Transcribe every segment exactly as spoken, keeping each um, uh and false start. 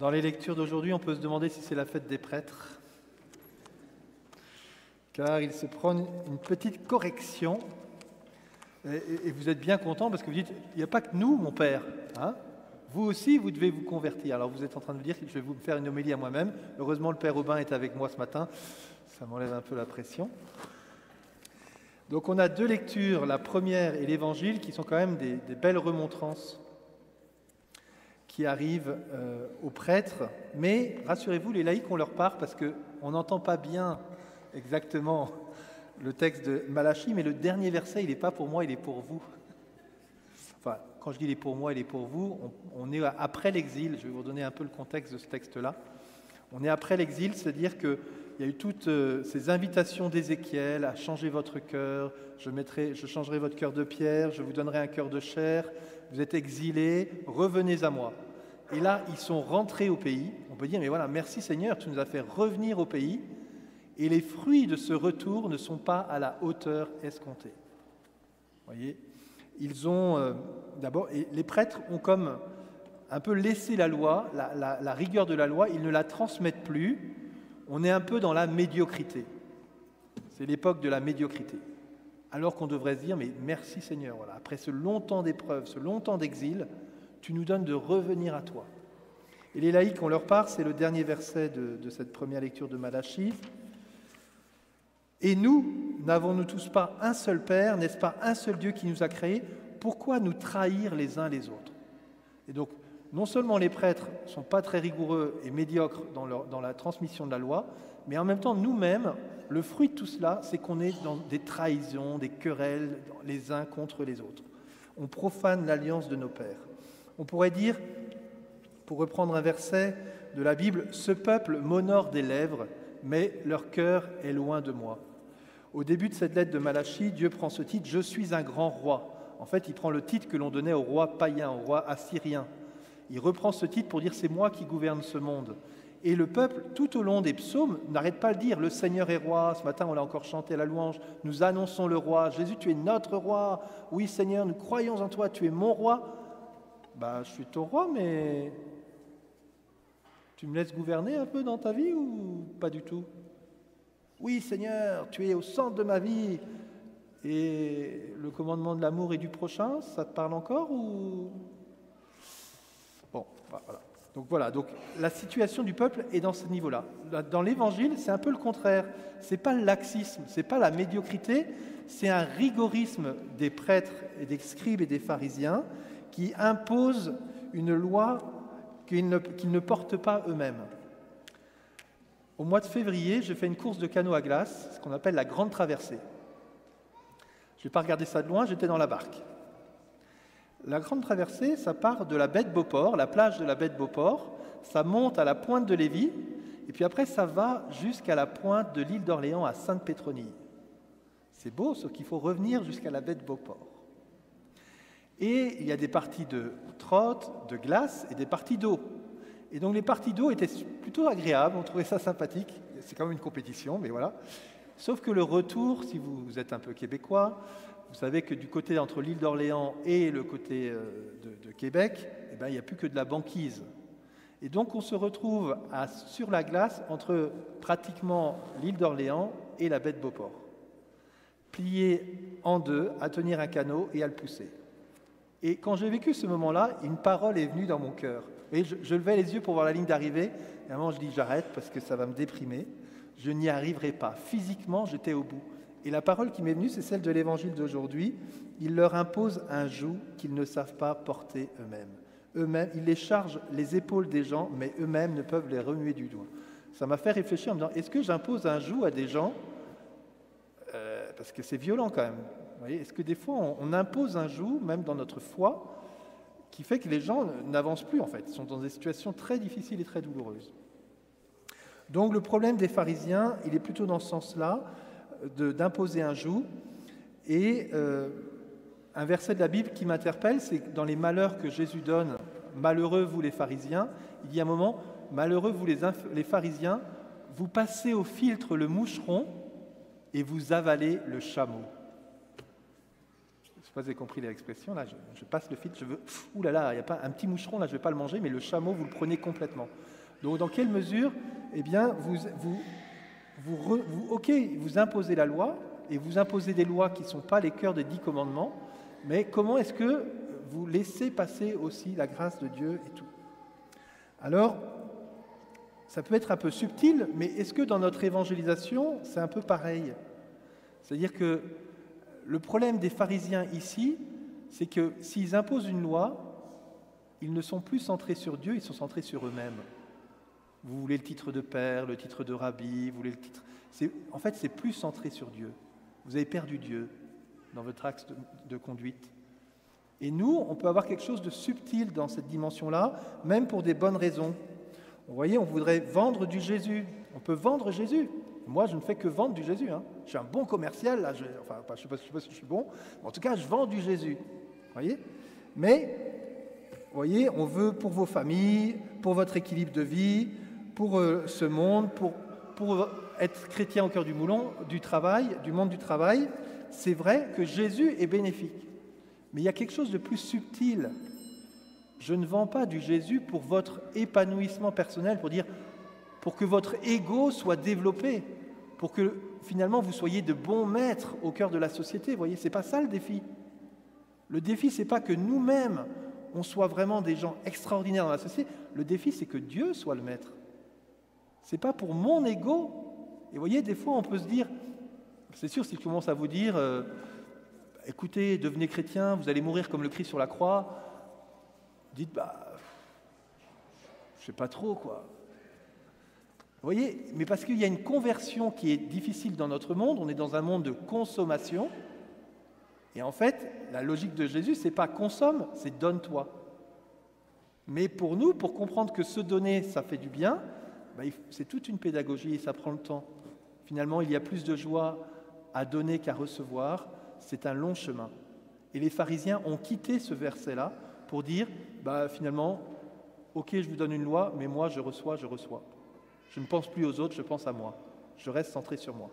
Dans les lectures d'aujourd'hui, on peut se demander si c'est la fête des prêtres, car ils se prennent une petite correction. Et, et vous êtes bien contents parce que vous dites, il n'y a pas que nous, mon père. Hein, vous aussi, vous devez vous convertir. Alors vous êtes en train de me dire que je vais vous faire une homélie à moi-même. Heureusement, le Père Aubin est avec moi ce matin. Ça m'enlève un peu la pression. Donc on a deux lectures, la première et l'évangile, qui sont quand même des, des belles remontrances qui arrivent euh, aux prêtres. Mais rassurez-vous, les laïcs ont leur part parce qu'on n'entend pas bien exactement le texte de Malachie, mais le dernier verset, il n'est pas pour moi, il est pour vous. Enfin, quand je dis « il est pour moi », « il est pour vous », on, on est après l'exil. Je vais vous donner un peu le contexte de ce texte-là. On est après l'exil, c'est-à-dire qu'il y a eu toutes euh, ces invitations d'Ézéchiel à changer votre cœur. Je, mettrai, je changerai votre cœur de pierre, je vous donnerai un cœur de chair. Vous êtes exilés, revenez à moi. Et là, ils sont rentrés au pays. On peut dire, mais voilà, merci Seigneur, tu nous as fait revenir au pays. Et les fruits de ce retour ne sont pas à la hauteur escomptée. Vous voyez, ils ont euh, d'abord, les prêtres ont comme un peu laissé la loi, la, la, la rigueur de la loi, ils ne la transmettent plus. On est un peu dans la médiocrité. C'est l'époque de la médiocrité. Alors qu'on devrait se dire, mais merci Seigneur, voilà, après ce long temps d'épreuve, ce long temps d'exil, tu nous donnes de revenir à toi. Et les laïcs ont leur part, c'est le dernier verset de, de cette première lecture de Malachie. « Et nous, n'avons-nous tous pas un seul Père, n'est-ce pas un seul Dieu qui nous a créés? Pourquoi nous trahir les uns les autres ?» Et donc, non seulement les prêtres ne sont pas très rigoureux et médiocres dans, leur, dans la transmission de la loi, mais en même temps, nous-mêmes, le fruit de tout cela, c'est qu'on est dans des trahisons, des querelles, les uns contre les autres. On profane l'alliance de nos pères. On pourrait dire, pour reprendre un verset de la Bible, « Ce peuple m'honore des lèvres, mais leur cœur est loin de moi. » Au début de cette lettre de Malachie, Dieu prend ce titre « Je suis un grand roi ». En fait, il prend le titre que l'on donnait au roi païen, au roi assyrien. Il reprend ce titre pour dire « C'est moi qui gouverne ce monde ». Et le peuple, tout au long des psaumes, n'arrête pas de dire « Le Seigneur est roi ». Ce matin, on l'a encore chanté à la louange. « Nous annonçons le roi. Jésus, tu es notre roi. Oui, Seigneur, nous croyons en toi. Tu es mon roi. » Bah, je suis ton roi, mais tu me laisses gouverner un peu dans ta vie ou pas du tout? Oui, Seigneur, tu es au centre de ma vie. Et le commandement de l'amour et du prochain, ça te parle encore ou... Bon, voilà. Donc voilà, donc la situation du peuple est dans ce niveau-là. Dans l'évangile, c'est un peu le contraire. C'est pas le laxisme, c'est pas la médiocrité, c'est un rigorisme des prêtres et des scribes et des pharisiens qui imposent une loi qu'ils ne, qu'ils ne portent pas eux-mêmes. Au mois de février, j'ai fait une course de canot à glace, ce qu'on appelle la Grande Traversée. Je n'ai pas regardé ça de loin, j'étais dans la barque. La Grande Traversée, ça part de la baie de Beauport, la plage de la baie de Beauport, ça monte à la pointe de Lévis, et puis après ça va jusqu'à la pointe de l'île d'Orléans à Sainte-Pétronille. C'est beau, sauf qu'il faut revenir jusqu'à la baie de Beauport. Et il y a des parties de trotte, de glace et des parties d'eau. Et donc les parties d'eau étaient plutôt agréables, on trouvait ça sympathique, c'est quand même une compétition, mais voilà. Sauf que le retour, si vous êtes un peu québécois, vous savez que du côté entre l'île d'Orléans et le côté de, de Québec, eh ben, il n'y a plus que de la banquise. Et donc on se retrouve à, sur la glace entre pratiquement l'île d'Orléans et la baie de Beauport. Plié en deux, à tenir un canot et à le pousser. Et quand j'ai vécu ce moment-là, une parole est venue dans mon cœur. Et je, je levais les yeux pour voir la ligne d'arrivée. Et à un moment, je dis « j'arrête parce que ça va me déprimer. Je n'y arriverai pas. Physiquement, j'étais au bout. » Et la parole qui m'est venue, c'est celle de l'évangile d'aujourd'hui. Il leur impose un joug qu'ils ne savent pas porter eux-mêmes. Eux-mêmes, il les charge les épaules des gens, mais eux-mêmes ne peuvent les remuer du doigt. Ça m'a fait réfléchir en me disant, est-ce que j'impose un joug à des gens euh, parce que c'est violent quand même. Vous voyez, est-ce que des fois, on, on impose un joug, même dans notre foi, qui fait que les gens n'avancent plus en fait. Ils sont dans des situations très difficiles et très douloureuses. Donc le problème des pharisiens, il est plutôt dans ce sens-là, d'imposer un joug. Et euh, un verset de la Bible qui m'interpelle, c'est dans les malheurs que Jésus donne, « Malheureux, vous les pharisiens », il y a un moment, « Malheureux, vous les, les pharisiens, vous passez au filtre le moucheron et vous avalez le chameau. » sais pas si vous avez compris l'expression, là, je, je passe le filtre, je veux... Ouh là là, il n'y a pas un petit moucheron, là, je ne vais pas le manger, mais le chameau, vous le prenez complètement. Donc, dans quelle mesure, eh bien, vous, vous, vous, re, vous, ok, vous imposez la loi, et vous imposez des lois qui ne sont pas les cœurs des dix commandements, mais comment est-ce que vous laissez passer aussi la grâce de Dieu et tout? Alors, ça peut être un peu subtil, mais est-ce que dans notre évangélisation, c'est un peu pareil? C'est-à-dire que le problème des pharisiens ici, c'est que s'ils imposent une loi, ils ne sont plus centrés sur Dieu, ils sont centrés sur eux-mêmes. Vous voulez le titre de père, le titre de rabbi, vous voulez le titre... C'est... En fait, c'est plus centré sur Dieu. Vous avez perdu Dieu dans votre axe de, de conduite. Et nous, on peut avoir quelque chose de subtil dans cette dimension-là, même pour des bonnes raisons. Vous voyez, on voudrait vendre du Jésus. On peut vendre Jésus. Moi, je ne fais que vendre du Jésus. Hein. Je suis un bon commercial, là. Je, enfin, je ne sais, sais pas si je suis bon. Mais en tout cas, je vends du Jésus. Vous voyez? Mais, vous voyez, on veut pour vos familles, pour votre équilibre de vie, pour euh, ce monde, pour, pour être chrétien au cœur du moulon, du travail, du monde du travail. C'est vrai que Jésus est bénéfique. Mais il y a quelque chose de plus subtil. Je ne vends pas du Jésus pour votre épanouissement personnel, pour dire, pour que votre ego soit développé, pour que finalement vous soyez de bons maîtres au cœur de la société. Vous voyez, c'est pas ça le défi. Le défi, c'est pas que nous-mêmes on soit vraiment des gens extraordinaires dans la société. Le défi, c'est que Dieu soit le maître. C'est pas pour mon ego. Et vous voyez, des fois, on peut se dire, c'est sûr, si je commence à vous dire, euh, écoutez, devenez chrétien, vous allez mourir comme le Christ sur la croix. Dites, bah, je sais pas trop quoi. Vous voyez, mais parce qu'il y a une conversion qui est difficile dans notre monde, on est dans un monde de consommation, et en fait, la logique de Jésus, c'est pas consomme, c'est donne-toi. Mais pour nous, pour comprendre que se donner, ça fait du bien, ben, c'est toute une pédagogie et ça prend le temps. Finalement, il y a plus de joie à donner qu'à recevoir, c'est un long chemin. Et les pharisiens ont quitté ce verset-là pour dire, ben, finalement, ok, je vous donne une loi, mais moi, je reçois, je reçois. Je ne pense plus aux autres, je pense à moi. Je reste centré sur moi.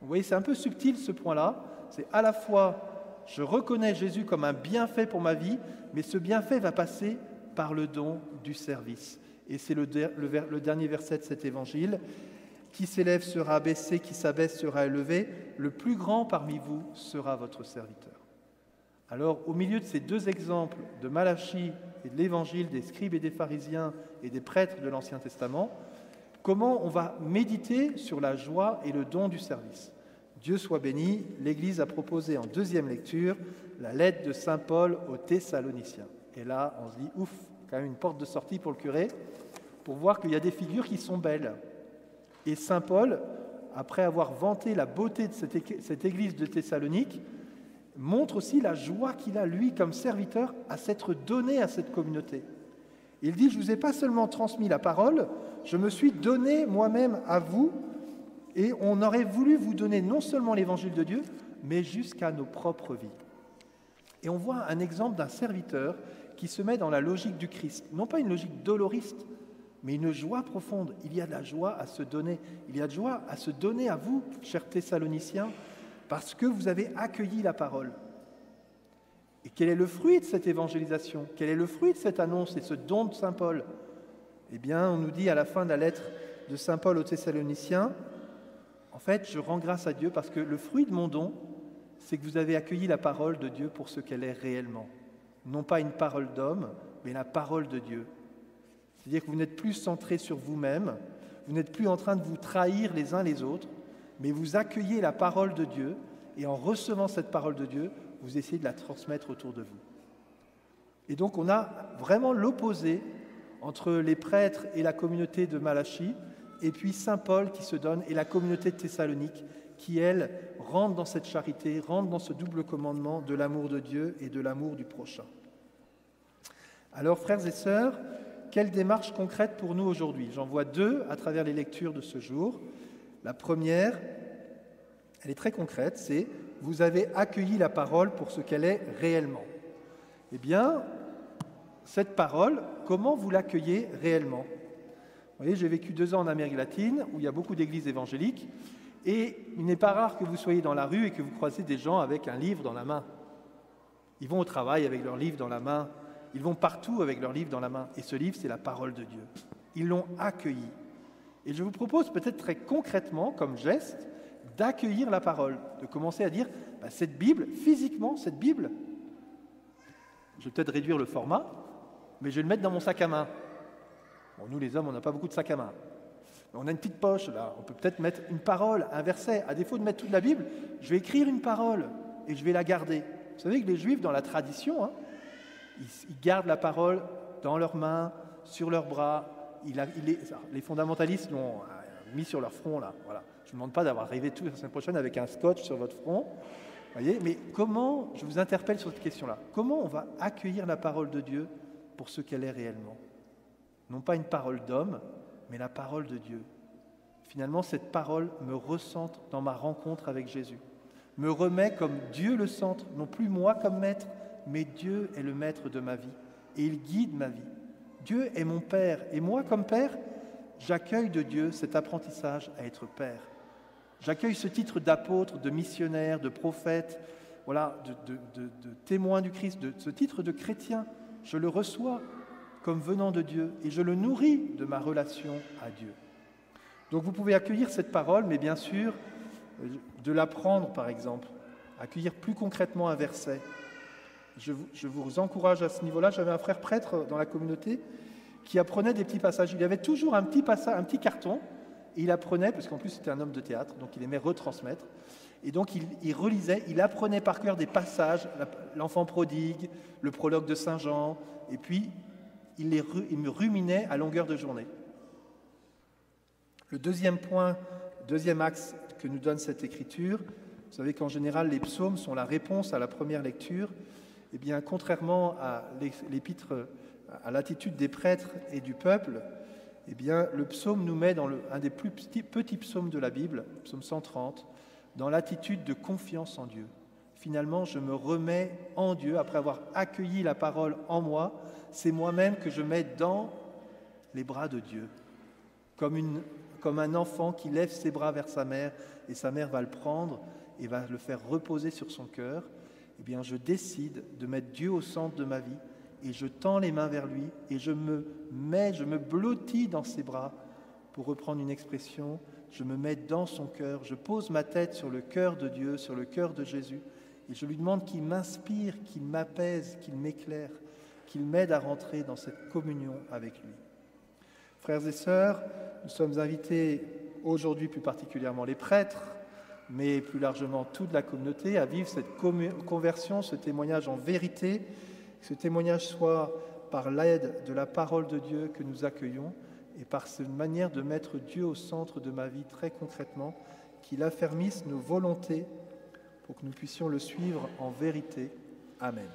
Vous voyez, c'est un peu subtil ce point-là. C'est à la fois, je reconnais Jésus comme un bienfait pour ma vie, mais ce bienfait va passer par le don du service. Et c'est le, der, le, ver, le dernier verset de cet évangile. « Qui s'élève sera abaissé, qui s'abaisse sera élevé. Le plus grand parmi vous sera votre serviteur. » Alors, au milieu de ces deux exemples de Malachie et de l'évangile des scribes et des pharisiens et des prêtres de l'Ancien Testament, comment on va méditer sur la joie et le don du service? Dieu soit béni, l'Église a proposé en deuxième lecture la lettre de Saint Paul aux Thessaloniciens. Et là, on se dit, ouf, quand même une porte de sortie pour le curé, pour voir qu'il y a des figures qui sont belles. Et Saint Paul, après avoir vanté la beauté de cette Église de Thessalonique, montre aussi la joie qu'il a, lui, comme serviteur, à s'être donné à cette communauté. Il dit, je ne vous ai pas seulement transmis la parole, je me suis donné moi-même à vous, et on aurait voulu vous donner non seulement l'évangile de Dieu, mais jusqu'à nos propres vies. Et on voit un exemple d'un serviteur qui se met dans la logique du Christ, non pas une logique doloriste, mais une joie profonde. Il y a de la joie à se donner, il y a de la joie à se donner à vous, chers Thessaloniciens, parce que vous avez accueilli la parole. Et quel est le fruit de cette évangélisation? Quel est le fruit de cette annonce et ce don de Saint Paul? Eh bien, on nous dit à la fin de la lettre de Saint Paul aux Thessaloniciens, en fait, je rends grâce à Dieu parce que le fruit de mon don, c'est que vous avez accueilli la parole de Dieu pour ce qu'elle est réellement. Non pas une parole d'homme, mais la parole de Dieu. C'est-à-dire que vous n'êtes plus centré sur vous-même, vous n'êtes plus en train de vous trahir les uns les autres, mais vous accueillez la parole de Dieu, et en recevant cette parole de Dieu, vous essayez de la transmettre autour de vous. Et donc on a vraiment l'opposé entre les prêtres et la communauté de Malachie, et puis Saint Paul qui se donne, et la communauté de Thessalonique, qui elle rentre dans cette charité, rentre dans ce double commandement de l'amour de Dieu et de l'amour du prochain. Alors frères et sœurs, quelle démarche concrète pour nous aujourd'hui? J'en vois deux à travers les lectures de ce jour. La première, elle est très concrète, c'est « Vous avez accueilli la parole pour ce qu'elle est réellement ». Eh bien, cette parole, comment vous l'accueillez réellement? Vous voyez, j'ai vécu deux ans en Amérique latine, où il y a beaucoup d'églises évangéliques, et il n'est pas rare que vous soyez dans la rue et que vous croisez des gens avec un livre dans la main. Ils vont au travail avec leur livre dans la main. Ils vont partout avec leur livre dans la main. Et ce livre, c'est la parole de Dieu. Ils l'ont accueilli. Et je vous propose peut-être très concrètement, comme geste, d'accueillir la parole, de commencer à dire, bah, cette Bible, physiquement, cette Bible, je vais peut-être réduire le format, mais je vais le mettre dans mon sac à main. Bon, nous, les hommes, on n'a pas beaucoup de sac à main. Mais on a une petite poche, là. On peut peut-être mettre une parole, un verset. À défaut de mettre toute la Bible, je vais écrire une parole et je vais la garder. Vous savez que les Juifs, dans la tradition, hein, ils, ils gardent la parole dans leurs mains, sur leurs bras. Il a, il est, les fondamentalistes l'ont mis sur leur front, là. Voilà. Je ne vous demande pas d'avoir rêvé tout la semaine prochaine avec un scotch sur votre front. Voyez, mais comment, je vous interpelle sur cette question-là, comment on va accueillir la parole de Dieu pour ce qu'elle est réellement? Non pas une parole d'homme, mais la parole de Dieu. Finalement, cette parole me recentre dans ma rencontre avec Jésus, me remet comme Dieu le centre, non plus moi comme maître, mais Dieu est le maître de ma vie et il guide ma vie. Dieu est mon Père et moi comme Père, j'accueille de Dieu cet apprentissage à être Père. J'accueille ce titre d'apôtre, de missionnaire, de prophète, voilà, de, de, de, de témoin du Christ, de, ce titre de chrétien, je le reçois comme venant de Dieu et je le nourris de ma relation à Dieu. Donc vous pouvez accueillir cette parole, mais bien sûr, de l'apprendre par exemple, accueillir plus concrètement un verset. Je vous, je vous encourage à ce niveau-là. J'avais un frère prêtre dans la communauté qui apprenait des petits passages. Il avait toujours un petit, passage, un petit carton. Et il apprenait, parce qu'en plus c'était un homme de théâtre, donc il aimait retransmettre, et donc il, il relisait, il apprenait par cœur des passages, l'enfant prodigue, le prologue de Saint Jean, et puis il, les, il me ruminait à longueur de journée. Le deuxième point, deuxième axe que nous donne cette écriture, vous savez qu'en général les psaumes sont la réponse à la première lecture, et bien contrairement à l'épître, à l'attitude des prêtres et du peuple, eh bien, le psaume nous met dans le, un des plus petits, petits psaumes de la Bible, psaume cent trente, dans l'attitude de confiance en Dieu. Finalement, je me remets en Dieu, après avoir accueilli la parole en moi, c'est moi-même que je mets dans les bras de Dieu, comme, une, comme un enfant qui lève ses bras vers sa mère, et sa mère va le prendre et va le faire reposer sur son cœur. Eh bien, je décide de mettre Dieu au centre de ma vie, et je tends les mains vers lui, et je me mets, je me blottis dans ses bras, pour reprendre une expression, je me mets dans son cœur, je pose ma tête sur le cœur de Dieu, sur le cœur de Jésus, et je lui demande qu'il m'inspire, qu'il m'apaise, qu'il m'éclaire, qu'il m'aide à rentrer dans cette communion avec lui. Frères et sœurs, nous sommes invités aujourd'hui plus particulièrement les prêtres, mais plus largement toute la communauté, à vivre cette conversion, ce témoignage en vérité, que ce témoignage soit par l'aide de la parole de Dieu que nous accueillons et par cette manière de mettre Dieu au centre de ma vie très concrètement, qu'il affermisse nos volontés pour que nous puissions le suivre en vérité. Amen.